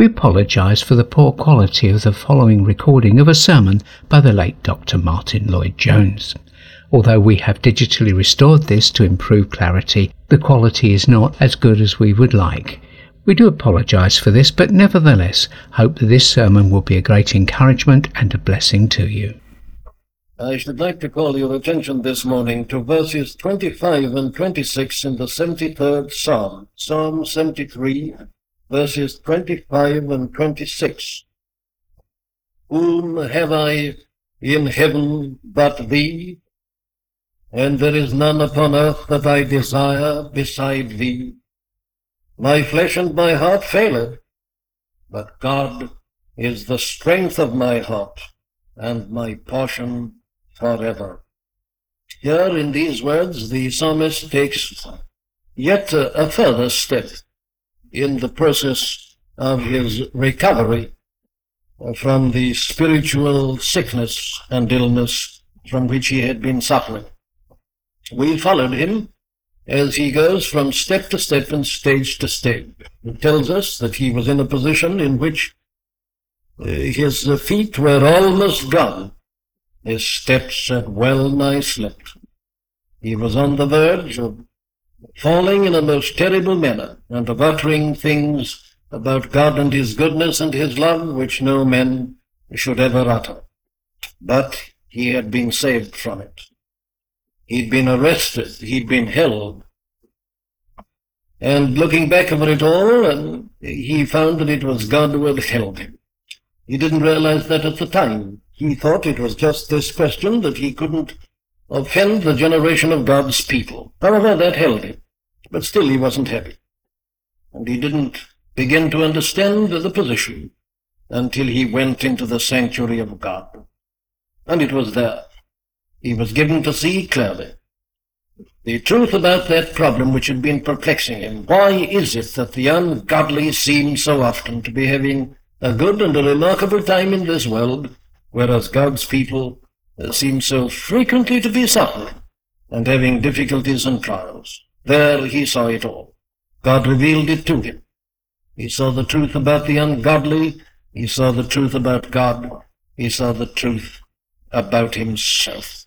We apologise for the poor quality of the following recording of a sermon by the late Dr. Martyn Lloyd-Jones. Although we have digitally restored this to improve clarity, the quality is not as good as we would like. We do apologise for this, but nevertheless hope that this sermon will be a great encouragement and a blessing to you. I should like to call your attention this morning to verses 25 and 26 in the 73rd Psalm, Psalm 73, verses 25 and 26. Whom have I in heaven but thee? And there is none upon earth that I desire beside thee. My flesh and my heart faileth, but God is the strength of my heart and my portion forever. Here in these words, the psalmist takes yet a further step in the process of his recovery from the spiritual sickness and illness from which he had been suffering. We followed him as he goes from step to step and stage to stage. It tells us that he was in a position in which his feet were almost gone. His steps had well-nigh slipped. He was on the verge of falling in a most terrible manner and of uttering things about God and His goodness and His love which no man should ever utter. But he had been saved from it. He'd been arrested. He'd been held. And looking back over it all, and he found that it was God who had held him. He didn't realize that at the time. He thought it was just this question that he couldn't offend the generation of God's people. However, that held him, but still he wasn't happy. And he didn't begin to understand the position until he went into the sanctuary of God. And it was there. He was given to see clearly the truth about that problem which had been perplexing him. Why is it that the ungodly seem so often to be having a good and a remarkable time in this world, whereas God's people seem so frequently to be suffering and having difficulties and trials? There he saw it all. God revealed it to him. He saw the truth about the ungodly. He saw the truth about God. He saw the truth about himself.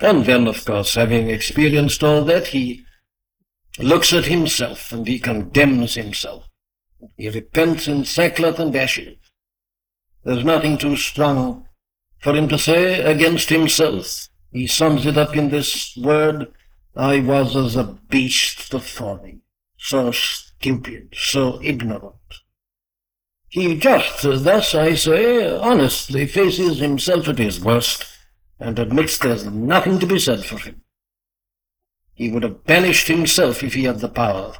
And then, of course, having experienced all that, he looks at himself and he condemns himself. He repents in sackcloth and ashes. There's nothing too strong for him to say against himself. He sums it up in this word, I was as a beast before thee, so stupid, so ignorant. He just, thus I say, honestly faces himself at his worst and admits there's nothing to be said for him. He would have banished himself if he had the power,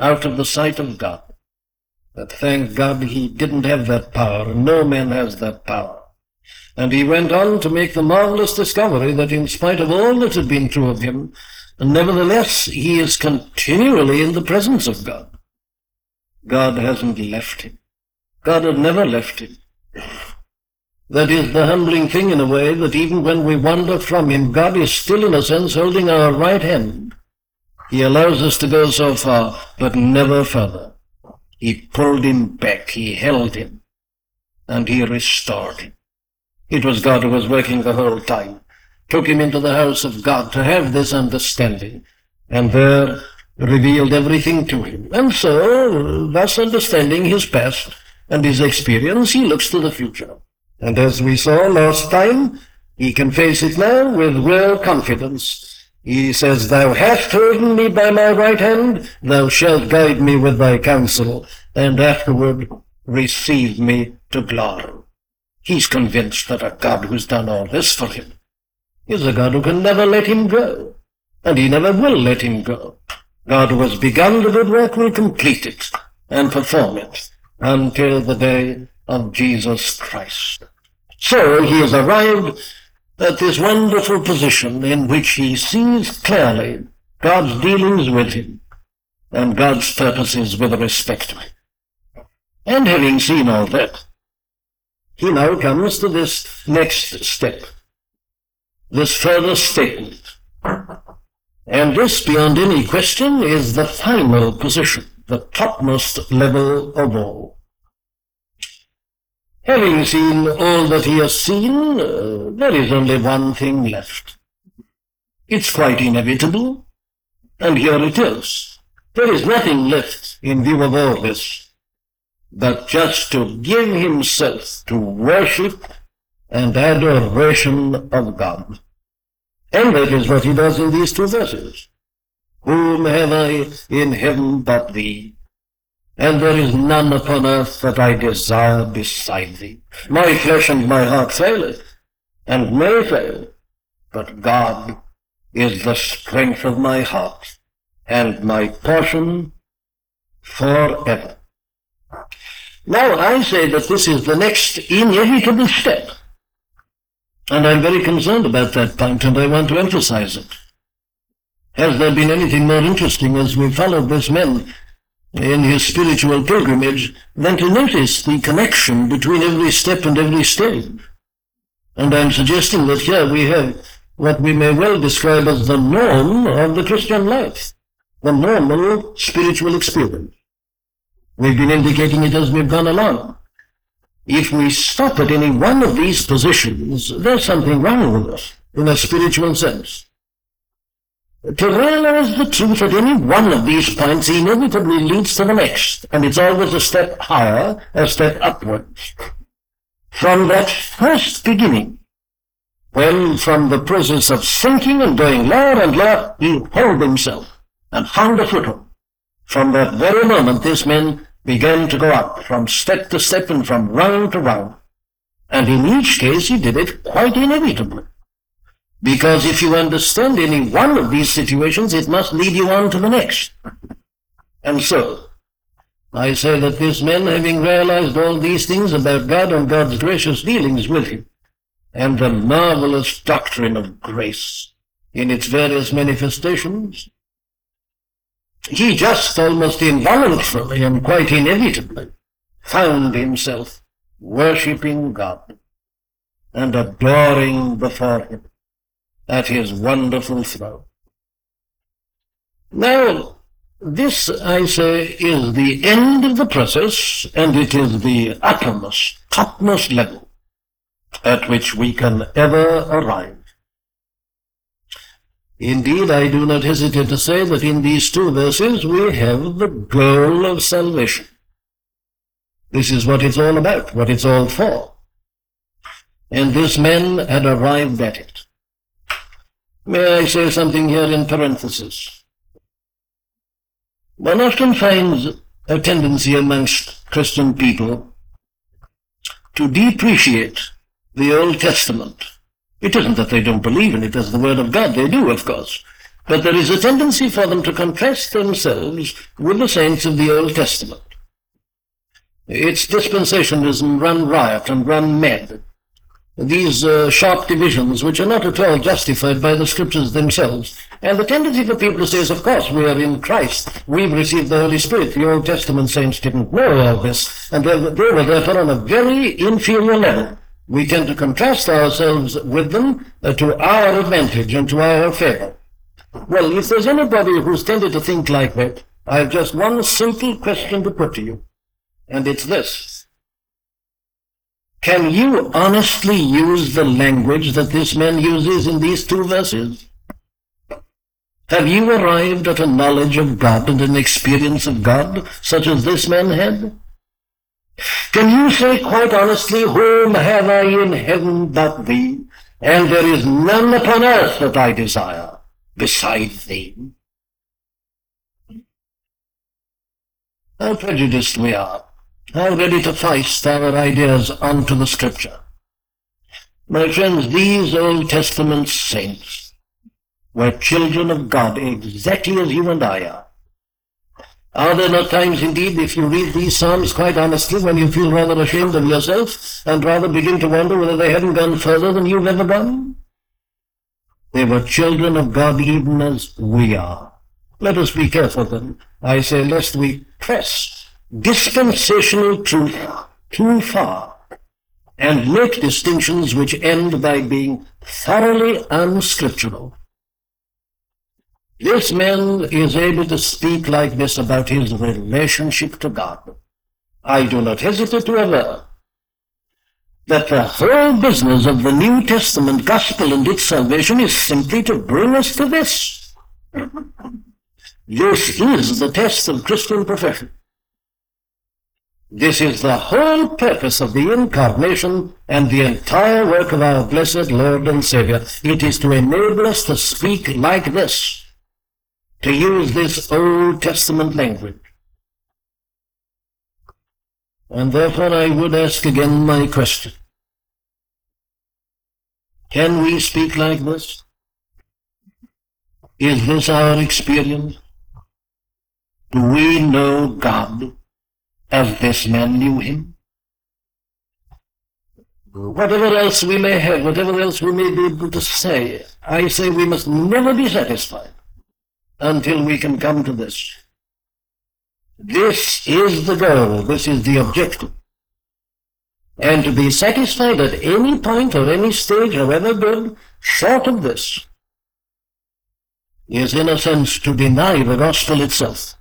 out of the sight of God. But thank God he didn't have that power, and no man has that power. And he went on to make the marvelous discovery that in spite of all that had been true of him, nevertheless he is continually in the presence of God. God hasn't left him. God had never left him. That is the humbling thing in a way, that even when we wander from him, God is still in a sense holding our right hand. He allows us to go so far, but never further. He pulled him back, he held him, and he restored him. It was God who was working the whole time, took him into the house of God to have this understanding, and there revealed everything to him. And so, thus understanding his past and his experience, he looks to the future. And as we saw last time, he can face it now with real confidence. He says, Thou hast holden me by my right hand, Thou shalt guide me with Thy counsel, and afterward receive me to glory. He's convinced that a God who's done all this for him is a God who can never let him go, and he never will let him go. God who has begun the good work will complete it and perform it until the day of Jesus Christ. So he has arrived at this wonderful position in which he sees clearly God's dealings with him and God's purposes with respect to him. And having seen all that, he now comes to this next step, this further statement. And this, beyond any question, is the final position, the topmost level of all. Having seen all that he has seen, there is only one thing left. It's quite inevitable, and here it is. There is nothing left in view of all this but just to give himself to worship and adoration of God. And that is what he does in these two verses. Whom have I in heaven but thee? And there is none upon earth that I desire beside thee. My flesh and my heart faileth, and may fail, but God is the strength of my heart, and my portion forever. Now I say that this is the next inevitable step, and I'm very concerned about that point, and I want to emphasize it. Has there been anything more interesting as we followed this man in his spiritual pilgrimage than to notice the connection between every step and every stage? And I'm suggesting that here we have what we may well describe as the norm of the Christian life, the normal spiritual experience. We've been indicating it as we've gone along. If we stop at any one of these positions, there's something wrong with us in a spiritual sense. To realize the truth at any one of these points inevitably leads to the next, and it's always a step higher, a step upwards. From that first beginning, when from the process of sinking and going lower and lower, he held himself and found a foothold. From that very moment, this man began to go up, from step to step and from round to round. And in each case, he did it quite inevitably. Because if you understand any one of these situations, it must lead you on to the next. And so, I say that this man, having realized all these things about God and God's gracious dealings with him, and the marvelous doctrine of grace in its various manifestations, he just almost involuntarily and quite inevitably found himself worshipping God and adoring before him at his wonderful throne. Now, this, I say, is the end of the process, and it is the uttermost, topmost level at which we can ever arrive. Indeed, I do not hesitate to say that in these two verses we have the goal of salvation. This is what it's all about, what it's all for. And this man had arrived at it. May I say something here in parenthesis? One often finds a tendency amongst Christian people to depreciate the Old Testament. It isn't that they don't believe in it as the Word of God. They do, of course. But there is a tendency for them to contrast themselves with the saints of the Old Testament. It's dispensationalism run riot and run mad. These sharp divisions, which are not at all justified by the Scriptures themselves. And the tendency for people to say is, of course, we are in Christ. We've received the Holy Spirit. The Old Testament saints didn't know all this. And they were therefore on a very inferior level. We tend to contrast ourselves with them to our advantage and to our favor. Well, if there's anybody who's tended to think like that, I have just one simple question to put to you, and it's this. Can you honestly use the language that this man uses in these two verses? Have you arrived at a knowledge of God and an experience of God such as this man had? Can you say quite honestly, whom have I in heaven but thee, and there is none upon earth that I desire beside thee? How prejudiced we are, how ready to foist our ideas onto the Scripture. My friends, these Old Testament saints were children of God exactly as you and I are. Are there not times, indeed, if you read these Psalms quite honestly, when you feel rather ashamed of yourself and rather begin to wonder whether they haven't gone further than you've ever gone? They were children of God even as we are. Let us be careful then, I say, lest we press dispensational truth too far and make distinctions which end by being thoroughly unscriptural. This man is able to speak like this about his relationship to God. I do not hesitate to aver that the whole business of the New Testament gospel and its salvation is simply to bring us to this. This is the test of Christian profession. This is the whole purpose of the incarnation and the entire work of our blessed Lord and Savior. It is to enable us to speak like this, to use this Old Testament language. And therefore I would ask again my question. Can we speak like this? Is this our experience? Do we know God as this man knew him? Whatever else we may have, whatever else we may be able to say, I say we must never be satisfied until we can come to this. This is the goal, this is the objective. And to be satisfied at any point or any stage, however good, short of this, is in a sense to deny the gospel itself,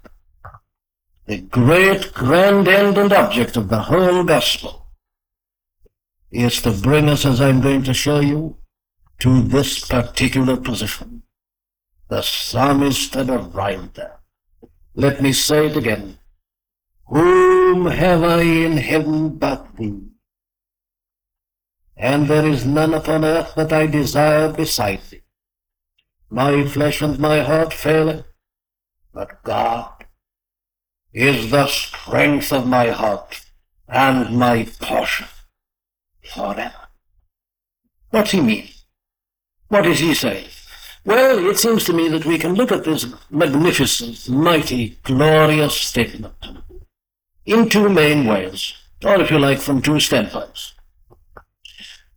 the great, grand end and object of the whole gospel, is to bring us, as I'm going to show you, to this particular position. The psalmist had arrived there. Let me say it again. Whom have I in heaven but thee? And there is none upon earth that I desire beside thee. My flesh and my heart faileth, but God is the strength of my heart and my portion forever. What's he mean? What does he say? Well, it seems to me that we can look at this magnificent, mighty, glorious statement in two main ways, or if you like, from two standpoints.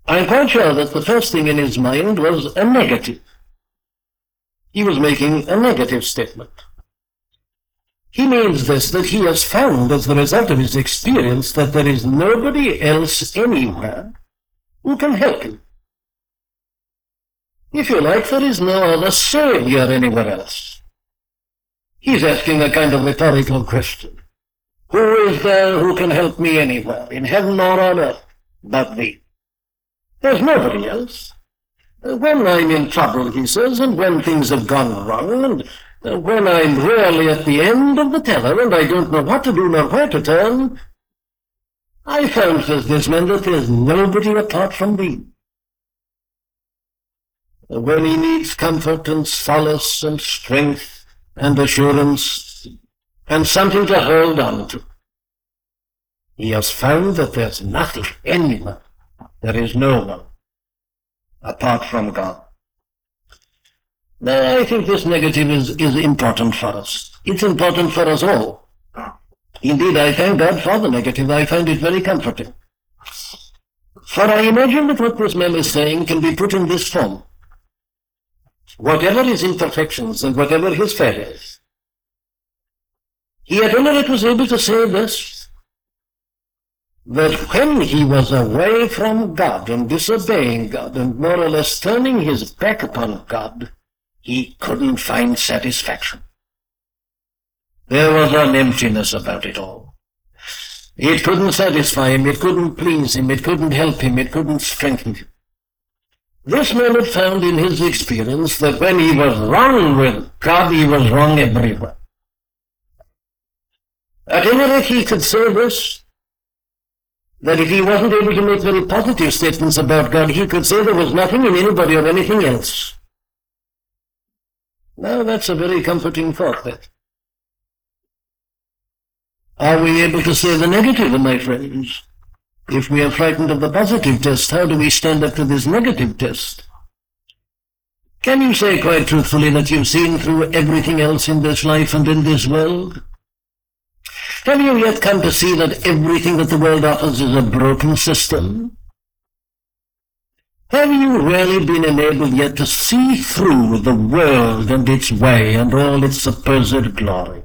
I'm quite sure that the first thing in his mind was a negative. He was making a negative statement. He means this, that he has found as the result of his experience that there is nobody else anywhere who can help him. If you like, there is no other Savior anywhere else. He's asking a kind of rhetorical question. Who is there who can help me anywhere, in heaven or on earth, but thee? There's nobody else. When I'm in trouble, he says, and when things have gone wrong, and when I'm really at the end of the tether, and I don't know what to do nor where to turn, I found, says this man, that there's nobody apart from thee. When he needs comfort and solace and strength and assurance and something to hold on to, he has found that there's nothing anywhere. There is no one apart from God. Now, I think this negative is important for us. It's important for us all. Indeed, I thank God for the negative. I find it very comforting. For I imagine that what this man is saying can be put in this form. Whatever his imperfections and whatever his failures, he at any rate was able to say this, that when he was away from God and disobeying God and more or less turning his back upon God, he couldn't find satisfaction. There was an emptiness about it all. It couldn't satisfy him, it couldn't please him, it couldn't help him, it couldn't strengthen him. This man had found in his experience that when he was wrong with God, he was wrong everywhere. At any rate, he could say this, that if he wasn't able to make very positive statements about God, he could say there was nothing in anybody or anything else. Now, that's a very comforting thought, that. Are we able to say the negative, my friends? If we are frightened of the positive test, how do we stand up to this negative test? Can you say quite truthfully that you've seen through everything else in this life and in this world? Have you yet come to see that everything that the world offers is a broken system? Have you really been enabled yet to see through the world and its way and all its supposed glory?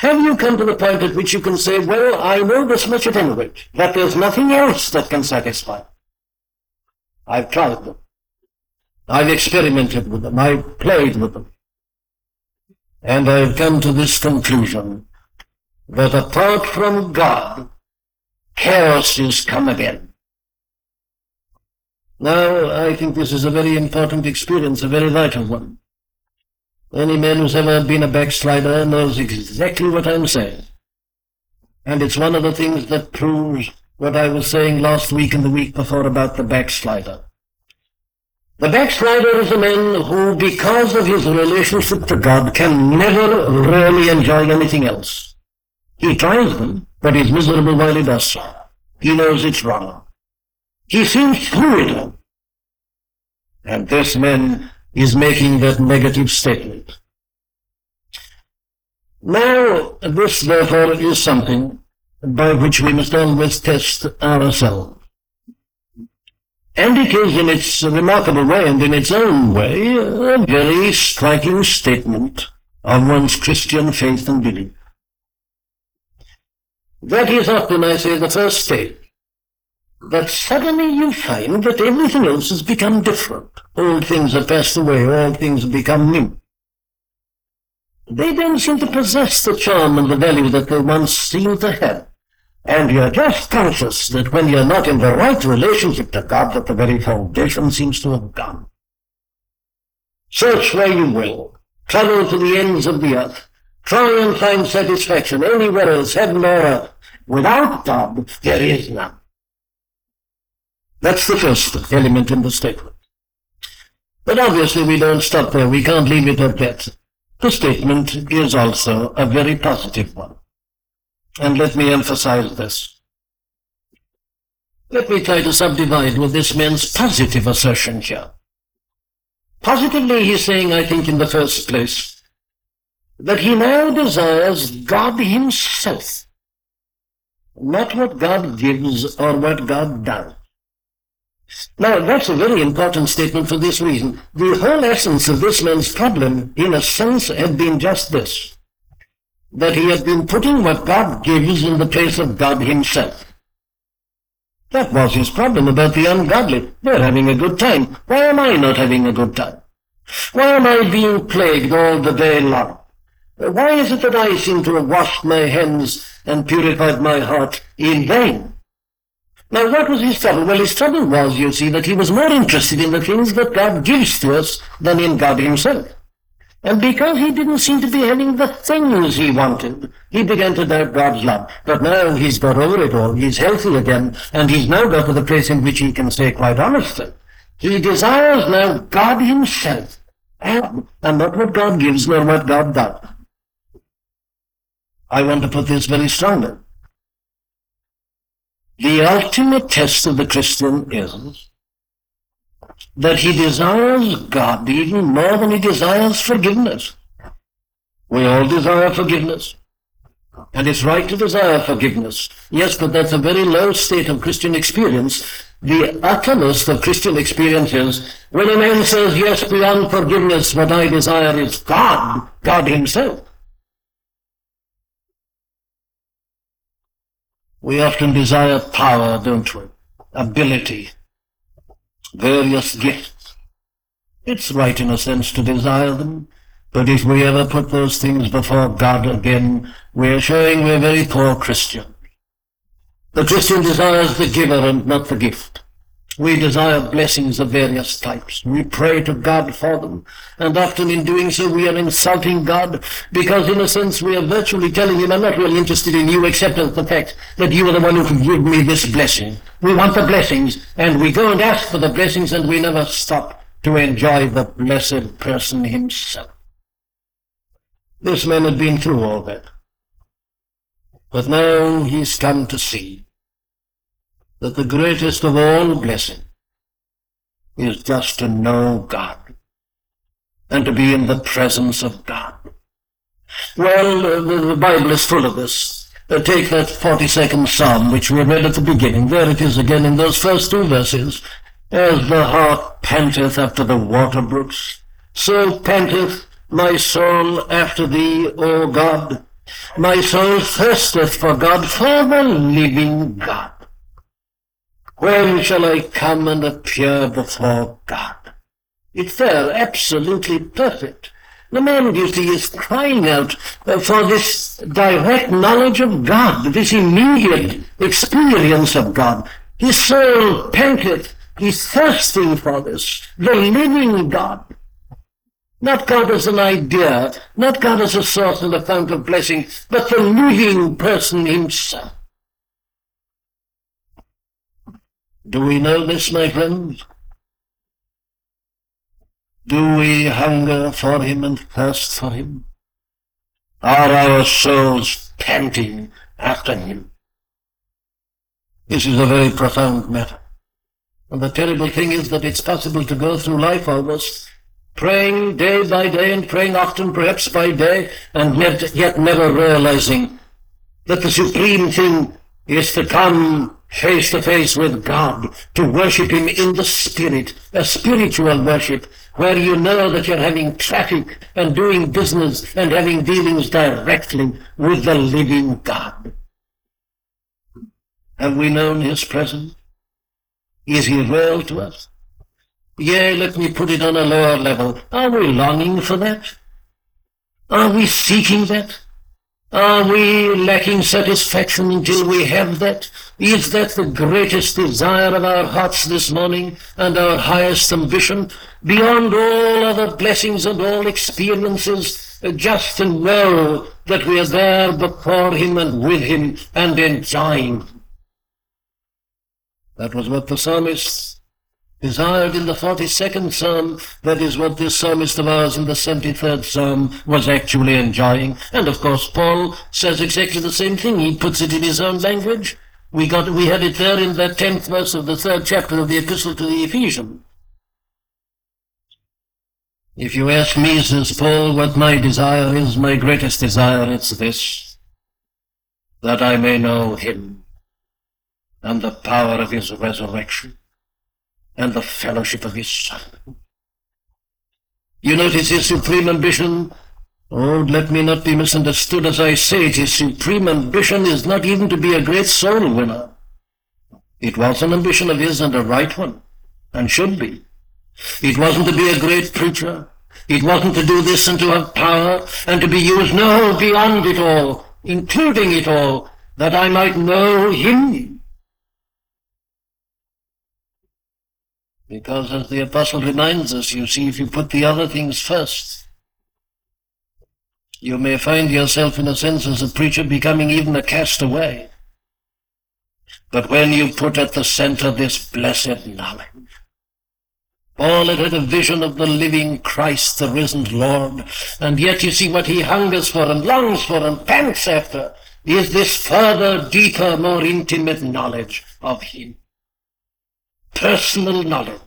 Have you come to the point at which you can say, well, I know this much at any rate, that there's nothing else that can satisfy? I've tried them. I've experimented with them. I've played with them. And I've come to this conclusion, that apart from God, heresies come again. Now, I think this is a very important experience, a very vital one. Any man who's ever been a backslider knows exactly what I'm saying. And it's one of the things that proves what I was saying last week and the week before about the backslider. The backslider is a man who, because of his relationship to God, can never really enjoy anything else. He tries them, but he's miserable while he does so. He knows it's wrong. He sees through it all. And this man is making that negative statement. Now, this, therefore, is something by which we must always test ourselves. And it is, in its remarkable way and in its own way, a very striking statement of one's Christian faith and belief. That is often, I say, the first stage. That suddenly you find that everything else has become different. Old things have passed away, all things have become new. They don't seem to possess the charm and the value that they once seemed to have. And you're just conscious that when you're not in the right relationship to God, that the very foundation seems to have gone. Search where you will, travel to the ends of the earth, try and find satisfaction anywhere else, heaven or earth. Without God, there is none. That's the first element in the statement. But obviously we don't stop there, we can't leave it at that. The statement is also a very positive one. And let me emphasize this. Let me try to subdivide with this man's positive assertion here. Positively he's saying, I think in the first place, that he now desires God himself, not what God gives or what God does. Now, that's a very important statement for this reason. The whole essence of this man's problem, in a sense, had been just this, that he had been putting what God gives in the place of God himself. That was his problem about the ungodly. They're having a good time. Why am I not having a good time? Why am I being plagued all the day long? Why is it that I seem to have washed my hands and purified my heart in vain? Now, what was his trouble? Well, his trouble was, you see, that he was more interested in the things that God gives to us than in God himself. And because he didn't seem to be having the things he wanted, he began to doubt God's love. But now he's got over it all, he's healthy again, and he's now got to the place in which he can say quite honestly, he desires now God himself, and not what God gives nor what God does. I want to put this very strongly. The ultimate test of the Christian is that he desires God even more than he desires forgiveness. We all desire forgiveness, and it's right to desire forgiveness. Yes, but that's a very low state of Christian experience. The uttermost of Christian experience is when a man says, yes, beyond forgiveness, what I desire is God, God himself. We often desire power, don't we? Ability, various gifts. It's right in a sense to desire them, but if we ever put those things before God again, we're showing we're very poor Christians. The Christian desires the giver and not the gift. We desire blessings of various types. We pray to God for them, and often in doing so we are insulting God, because in a sense we are virtually telling him, I'm not really interested in you except as the fact that you are the one who can give me this blessing. We want the blessings, and we go and ask for the blessings, and we never stop to enjoy the blessed person himself. This man had been through all that, but now he's come to see that the greatest of all blessing is just to know God and to be in the presence of God. Well, the Bible is full of this. Take that 42nd Psalm which we read at the beginning. There it is again in those first two verses. As the hart panteth after the water brooks, so panteth my soul after thee, O God. My soul thirsteth for God, for the living God. When shall I come and appear before God? It's there, absolutely perfect. The main duty is crying out for this direct knowledge of God, this immediate experience of God. His soul panteth, he's thirsting for this, the living God. Not God as an idea, not God as a source and a fount of blessing, but the living person himself. Do we know this, my friends? Do we hunger for him and thirst for him? Are our souls panting after him? This is a very profound matter. And the terrible thing is that it's possible to go through life almost praying day by day and praying often perhaps by day and yet never realizing that the supreme thing is to come face to face with God, to worship him in the spirit, a spiritual worship, where you know that you're having traffic and doing business and having dealings directly with the living God. Have we known his presence? Is he real to us? Yea, let me put it on a lower level. Are we longing for that? Are we seeking that? Are we lacking satisfaction until we have that? Is that the greatest desire of our hearts this morning and our highest ambition? Beyond all other blessings and all experiences, just to know that we are there before him and with him and enjoying him. That was what the psalmist desired in the 42nd Psalm. That is what this psalmist of ours in the 73rd Psalm was actually enjoying. And of course Paul says exactly the same thing. He puts it in his own language. We had it there in the 10th verse of the 3rd chapter of the Epistle to the Ephesians. If you ask me, says Paul, what my desire is, my greatest desire is this, that I may know him, and the power of his resurrection, and the fellowship of his suffering. You notice his supreme ambition? Oh, let me not be misunderstood as I say it. His supreme ambition is not even to be a great soul winner. It was an ambition of his, and a right one, and should be. It wasn't to be a great preacher. It wasn't to do this and to have power, and to be used, no, beyond it all, including it all, that I might know him. Because as the Apostle reminds us, you see, if you put the other things first, you may find yourself, in a sense, as a preacher, becoming even a castaway. But when you put at the center this blessed knowledge, Paul had a vision of the living Christ, the risen Lord, and yet you see what he hungers for and longs for and pants after is this further, deeper, more intimate knowledge of him. Personal knowledge,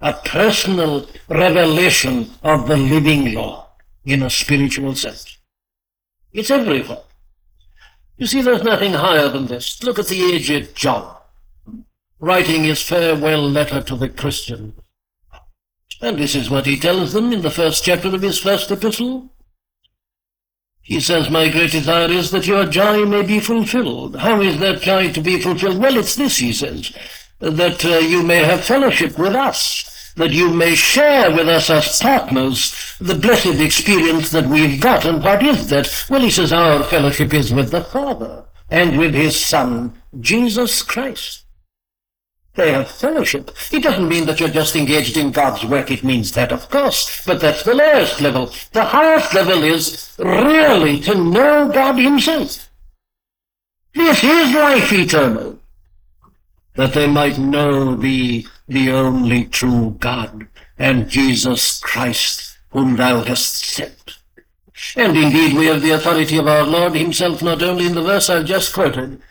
a personal revelation of the living Lord in a spiritual sense. It's everywhere. You see, there's nothing higher than this. Look at the aged John, writing his farewell letter to the Christians. And this is what he tells them in the first chapter of his first epistle. He says, my great desire is that your joy may be fulfilled. How is that joy to be fulfilled? Well, it's this, he says, that you may have fellowship with us, that you may share with us as partners the blessed experience that we've got. And what is that? Well, he says, our fellowship is with the Father and with his Son, Jesus Christ. They have fellowship. It doesn't mean that you're just engaged in God's work. It means that, of course, but that's the lowest level. The highest level is really to know God himself. This is life eternal, that they might know thee, the only true God, and Jesus Christ, whom thou hast sent. And indeed we have the authority of our Lord himself, not only in the verse I've just quoted,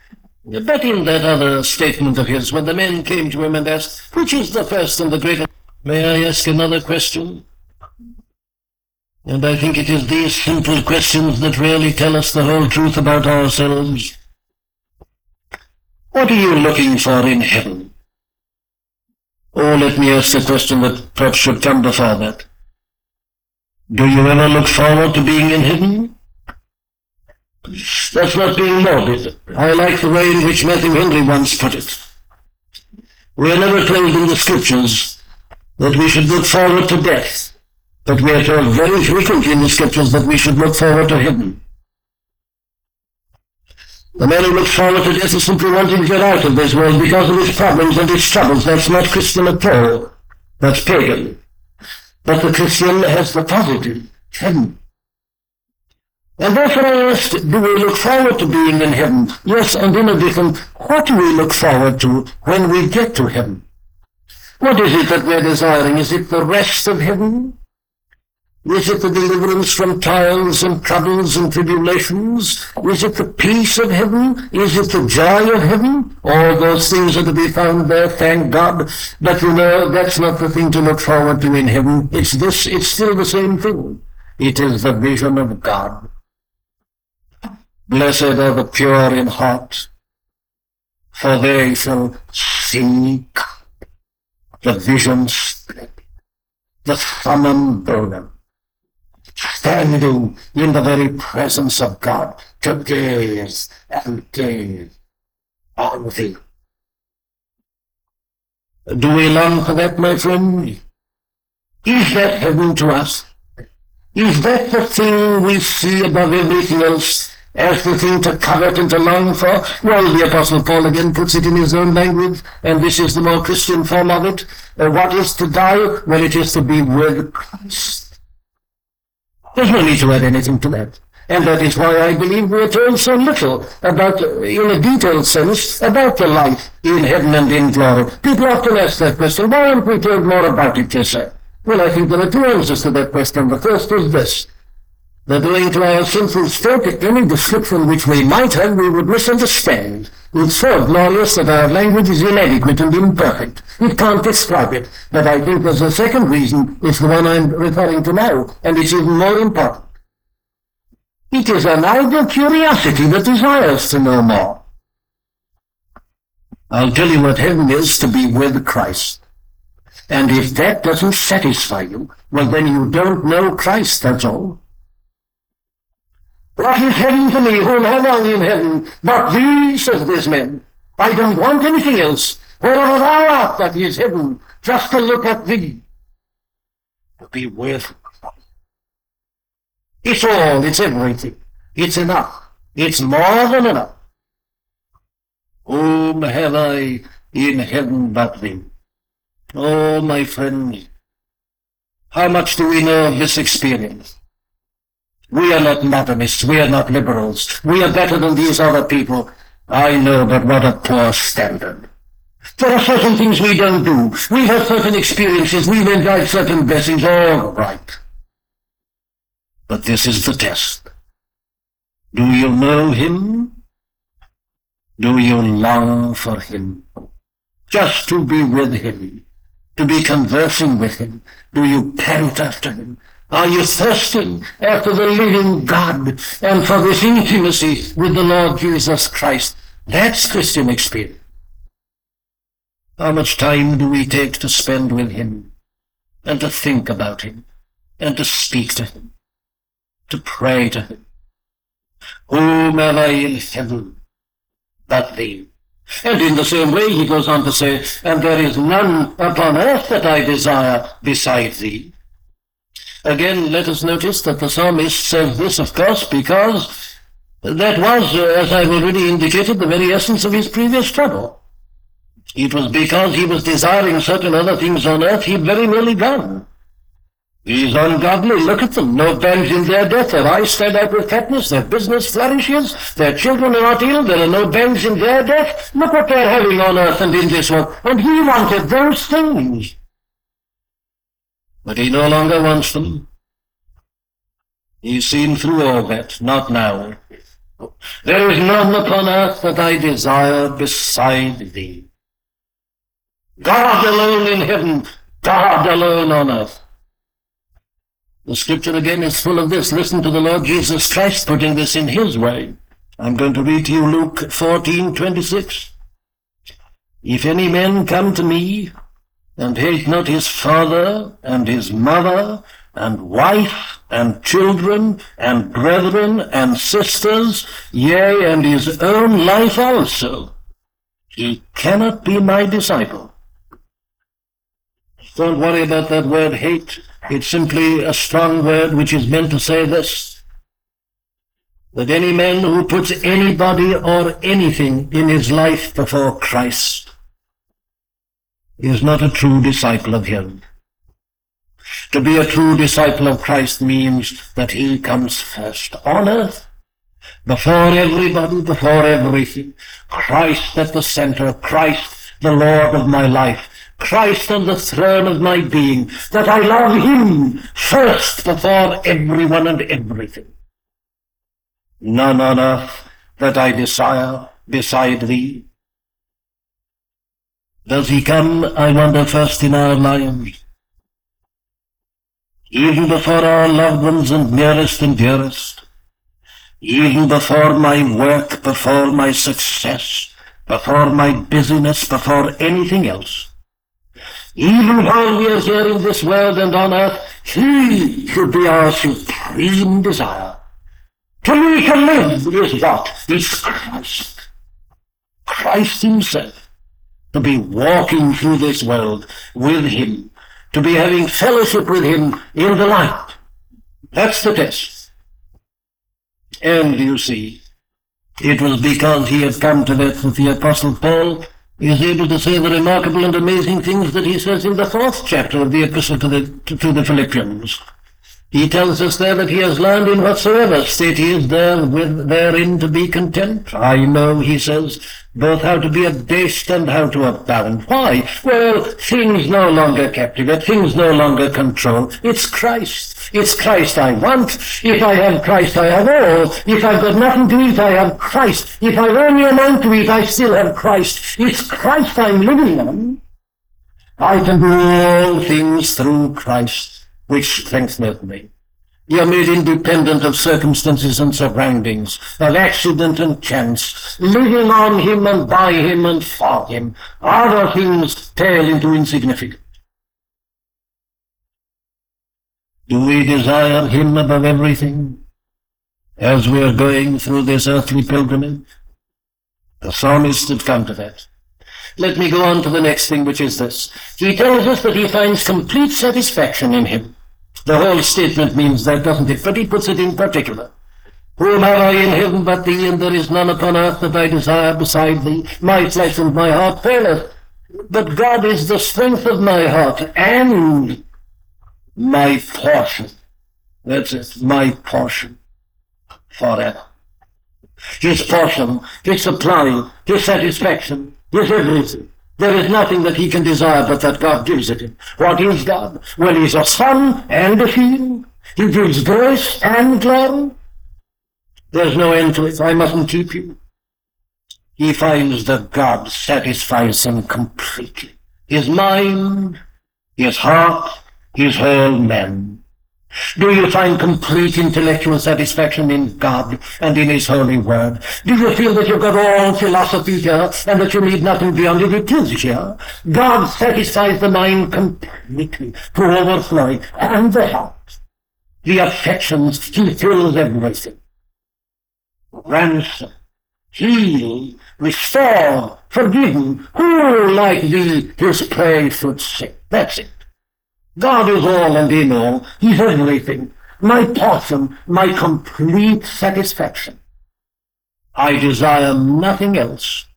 but in that other statement of his, when the men came to him and asked, which is the first and the greatest? May I ask another question? And I think it is these simple questions that really tell us the whole truth about ourselves. What are you looking for in heaven? Oh, let me ask the question that perhaps should come before that. Do you ever look forward to being in heaven? That's not being morbid. I like the way in which Matthew Henry once put it. We are never told in the scriptures that we should look forward to death, But we are told very frequently in the scriptures that we should look forward to heaven. The man who looks forward to death is simply wanting to get out of this world because of his problems and his troubles. That's not Christian at all. That's pagan. But the Christian has the positive, heaven. And therefore I asked, do we look forward to being in heaven? Yes, and in addition, what do we look forward to when we get to heaven? What is it that we're desiring? Is it the rest of heaven? Is it the deliverance from trials and troubles and tribulations? Is it the peace of heaven? Is it the joy of heaven? All those things are to be found there, thank God. But you know, that's not the thing to look forward to in heaven. It's this, it's still the same thing. It is the vision of God. Blessed are the pure in heart, for they shall see the vision splendid, the thunder standing in the very presence of God to gaze and gaze on thee. Do we long for that, my friend? Is that heaven to us? Is that the thing we see above everything else? As the thing to covet and to long for? Well, the Apostle Paul again puts it in his own language, and this is the more Christian form of it. What is to die? Well, it is to be with Christ. There's no need to add anything to that. And that is why I believe we are told so little about, in a detailed sense, about the life in heaven and in glory. People often ask that question, why aren't we told more about it, yes, sir? Well, I think there are two answers to that question. The first is this. That owing to our sinful state, any description which we might have, we would misunderstand. It's so glorious that our language is inadequate and imperfect. It can't describe it. But I think there's a second reason. It's the one I'm referring to now, and it's even more important. It is an idle curiosity that desires to know more. I'll tell you what heaven is, to be with Christ. And if that doesn't satisfy you, well, then you don't know Christ, that's all. What is heaven to me whom I long in heaven? But thee, says this man, I don't want anything else. Wherever thou art, that is heaven, just to look at thee. To be with Christ. It's all, it's everything. It's enough. It's more than enough. Whom have I in heaven but thee? Oh, my friend, how much do we know of this experience? We are not modernists, we are not liberals, we are better than these other people. I know, but what a poor standard. There are certain things we don't do. We have certain experiences, we've enjoyed certain blessings, all right. But this is the test. Do you know him? Do you long for him? Just to be with him, to be conversing with him. Do you pant after him? Are you thirsting after the living God and for this intimacy with the Lord Jesus Christ? That's Christian experience. How much time do we take to spend with him and to think about him and to speak to him, to pray to him? Whom have I in heaven but thee? And in the same way he goes on to say, and there is none upon earth that I desire beside thee. Again, let us notice that the psalmist says this, of course, because that was, as I've already indicated, the very essence of his previous trouble. It was because he was desiring certain other things on earth he'd very nearly gone. These ungodly, look at them, no pangs in their death, their eyes stand out with fatness, their business flourishes, their children are not ill, there are no pangs in their death. Look what they're having on earth and in this world. And he wanted those things. But he no longer wants them. He's seen through all that, not now. There is none upon earth that I desire beside thee. God alone in heaven, God alone on earth. The scripture again is full of this. Listen to the Lord Jesus Christ putting this in his way. I'm going to read to you Luke 14:26. If any man come to me, and hate not his father, and his mother, and wife, and children, and brethren, and sisters, yea, and his own life also, he cannot be my disciple. Don't worry about that word hate. It's simply a strong word which is meant to say this, that any man who puts anybody or anything in his life before Christ is not a true disciple of him. To be a true disciple of Christ means that he comes first on earth, before everybody, before everything. Christ at the center, Christ the Lord of my life, Christ on the throne of my being, that I love him first before everyone and everything. None on earth that I desire beside thee. Does he come, I wonder, first in our lives? Even before our loved ones and nearest and dearest, even before my work, before my success, before my busyness, before anything else. Even while we are here in this world and on earth, he should be our supreme desire. To me to live is what? It's Christ. Christ himself. To be walking through this world with him. To be having fellowship with him in the light. That's the test. And you see, it was because he had come to that the Apostle Paul is able to say the remarkable and amazing things that he says in the 4th chapter of the Epistle to the Philippians. He tells us there that he has learned in whatsoever state he is therein to be content. I know, he says, both how to be abased and how to abound. Why? Well, things no longer captivate, things no longer control. It's Christ. It's Christ I want. If I have Christ, I have all. If I've got nothing to eat, I have Christ. If I've only a man to eat, I still have Christ. It's Christ I'm living on. I can do all things through Christ, which strengtheneth me. You're made independent of circumstances and surroundings, of accident and chance, living on him and by him and for him. Other things pale into insignificance. Do we desire him above everything as we are going through this earthly pilgrimage? The psalmist had come to that. Let me go on to the next thing, which is this. He tells us that he finds complete satisfaction in him. The whole statement means that, doesn't it? But he puts it in particular. Whom have I in heaven but thee, and there is none upon earth that I desire beside thee. My flesh and my heart faileth, but God is the strength of my heart and my portion. That's it, my portion forever. His portion, his supply, his satisfaction, his everything. There is nothing that he can desire but that God gives it him. What is God? Well, he's a sun and a shield. He gives grace and glory. There's no end to it. I mustn't keep you. He finds that God satisfies him completely. His mind, his heart, his whole man. Do you find complete intellectual satisfaction in God and in his holy word? Do you feel that you've got all philosophy here and that you need nothing beyond it? It is here. God satisfies the mind completely to overflowing, and the heart, the affections. He fills everything. Ransom, heal, restore, forgive. Who like thee his prey should sing? That's it. God is all and in all. He's everything. My portion, my complete satisfaction. I desire nothing else.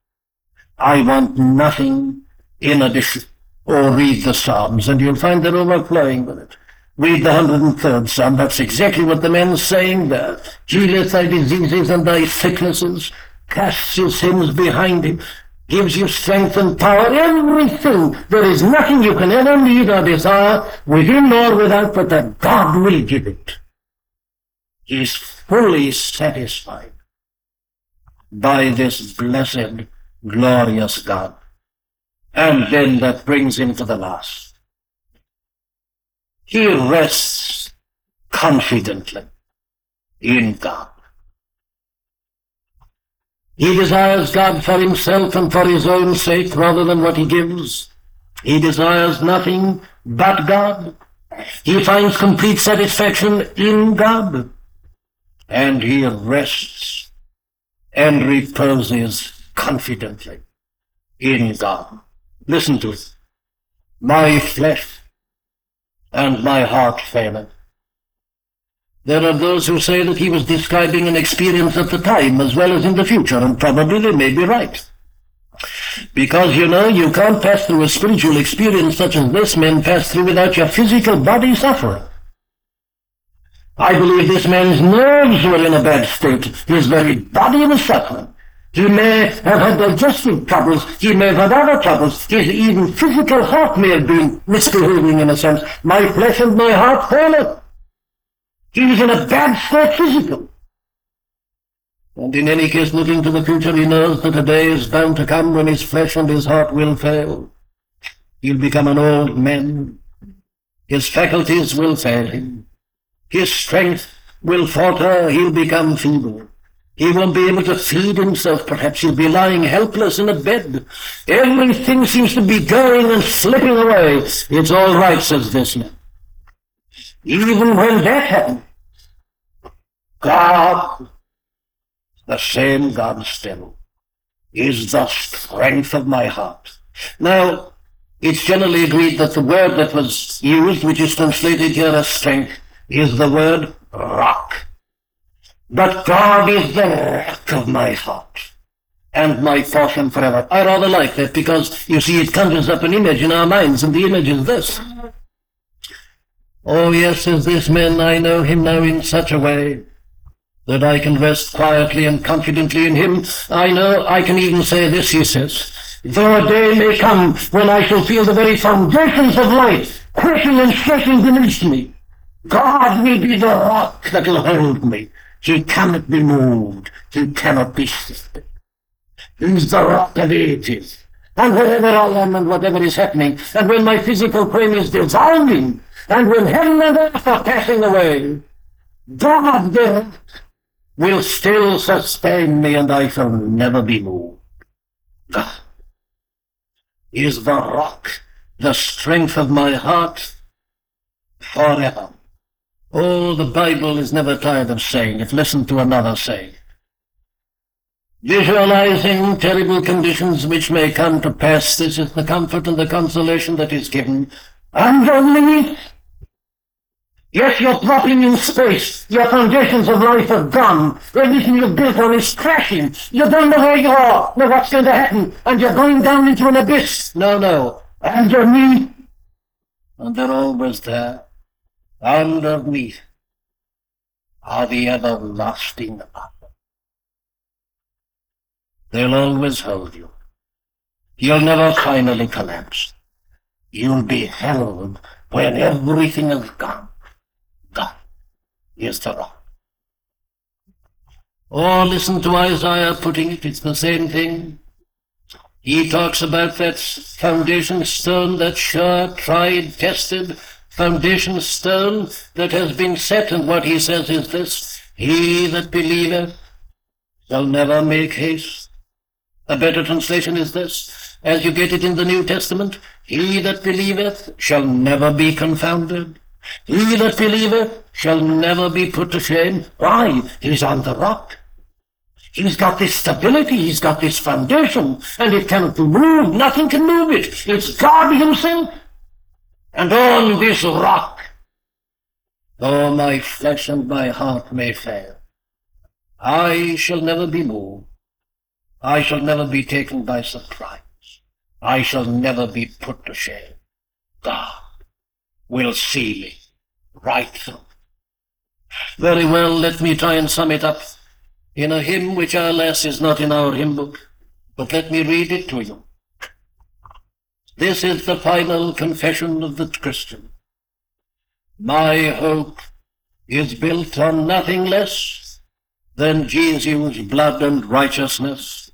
I want nothing in addition. Or read the Psalms, and you'll find they're overflowing with it. Read the 103rd Psalm. That's exactly what the man's saying there. Healeth thy diseases and thy sicknesses, casts your sins behind him, gives you strength and power, everything. There is nothing you can ever need or desire, within or without, but that God will give it. He is fully satisfied by this blessed, glorious God. And then that brings him to the last. He rests confidently in God. He desires God for himself and for his own sake rather than what he gives. He desires nothing but God. He finds complete satisfaction in God. And he rests and reposes confidently in God. Listen to it. My flesh and my heart faileth. There are those who say that he was describing an experience at the time as well as in the future, and probably they may be right. Because, you know, you can't pass through a spiritual experience such as this man passed through without your physical body suffering. I believe this man's nerves were in a bad state. His very body was suffering. He may have had digestive troubles. He may have had other troubles. His even physical heart may have been misbehaving in a sense. My flesh and my heart faileth. He was in a bad state physically. And in any case, looking to the future, he knows that a day is bound to come when his flesh and his heart will fail. He'll become an old man. His faculties will fail him. His strength will falter. He'll become feeble. He won't be able to feed himself. Perhaps he'll be lying helpless in a bed. Everything seems to be going and slipping away. It's all right, says this man. Even when that happened, God, the same God still, is the strength of my heart. Now, it's generally agreed that the word that was used, which is translated here as strength, is the word rock. But God is the rock of my heart and my portion forever. I rather like that because, you see, it conjures up an image in our minds, and the image is this. Oh yes, says this man, I know him now in such a way that I can rest quietly and confidently in him. I know I can even say this, he says, though a day may come when I shall feel the very foundations of life crashing and stressing beneath me, God will be the rock that will hold me. He cannot be moved. He cannot be shifted. He's the rock of ages. And wherever I am and whatever is happening, and when my physical frame is dissolving, and when heaven and earth are passing away, God there will still sustain me, and I shall never be moved. God is the rock, the strength of my heart, forever. Oh, the Bible is never tired of saying it. Listen to another saying. Visualizing terrible conditions which may come to pass, this is the comfort and the consolation that is given. Underneath, yes, you're dropping in space. Your foundations of life are gone. Everything you've built on is crashing. You don't know where you are, know what's going to happen, and you're going down into an abyss. No. Underneath, and they're always there, underneath are the everlasting up. They'll always hold you. You'll never finally collapse. You'll be held when everything is gone. God is the rock. Oh, listen to Isaiah putting it. It's the same thing. He talks about that foundation stone, that sure, tried, tested foundation stone that has been set. And what he says is this, he that believeth shall never make haste. A better translation is this, as you get it in the New Testament, he that believeth shall never be confounded. He that believeth shall never be put to shame. Why? He's on the rock. He's got this stability, he's got this foundation, and it cannot be moved, nothing can move it. It's God himself. And on this rock, though my flesh and my heart may fail, I shall never be moved. I shall never be taken by surprise. I shall never be put to shame. God will see me right through. Very well, let me try and sum it up in a hymn which, alas, is not in our hymn book, but let me read it to you. This is the final confession of the Christian. My hope is built on nothing less than Jesus' blood and righteousness.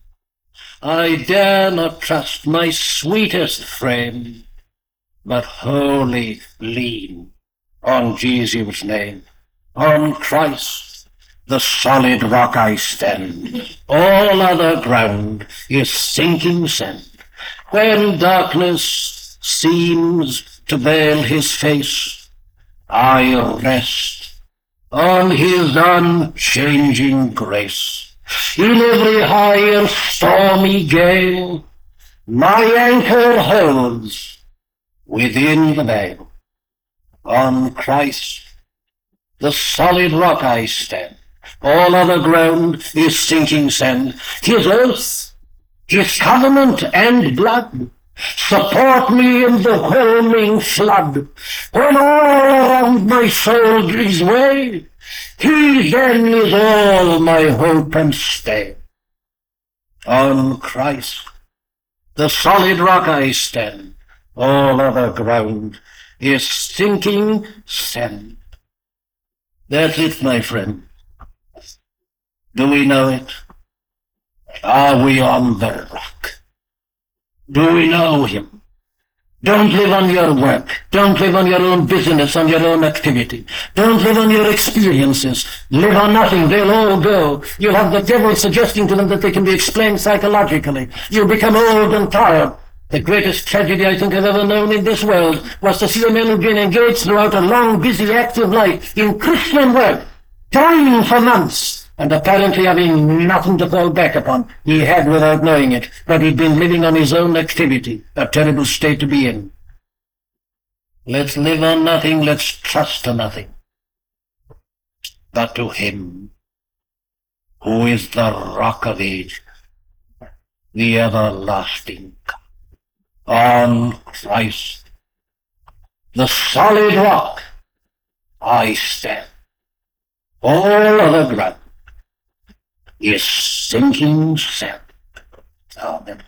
I dare not trust my sweetest frame, but wholly lean on Jesus' name. On Christ, the solid rock I stand. All other ground is sinking sand. When darkness seems to veil his face, I rest on his unchanging grace. In every high and stormy gale, my anchor holds within the veil. On Christ, the solid rock, I stand. All other ground is sinking sand. His oath, His covenant and blood support me in the whelming flood. When all around my soul gives way, He then is all my hope and stay. On Christ, the solid rock, I stand. All other ground is sinking sand. That's it, my friend. Do we know it? Are we on the rock? Do we know Him? Don't live on your work. Don't live on your own business, on your own activity. Don't live on your experiences. Live on nothing. They'll all go. You'll have the devil suggesting to them that they can be explained psychologically. You'll become old and tired. The greatest tragedy I think I've ever known in this world was to see a man who'd been engaged throughout a long, busy, active life in Christian work, dying for months, and apparently having nothing to fall back upon. He had without knowing it, but he'd been living on his own activity, a terrible state to be in. Let's live on nothing, let's trust to nothing, but to Him, who is the Rock of Ages, the everlasting God. On Christ, the solid rock, I stand. All other ground is sinking sand. Amen.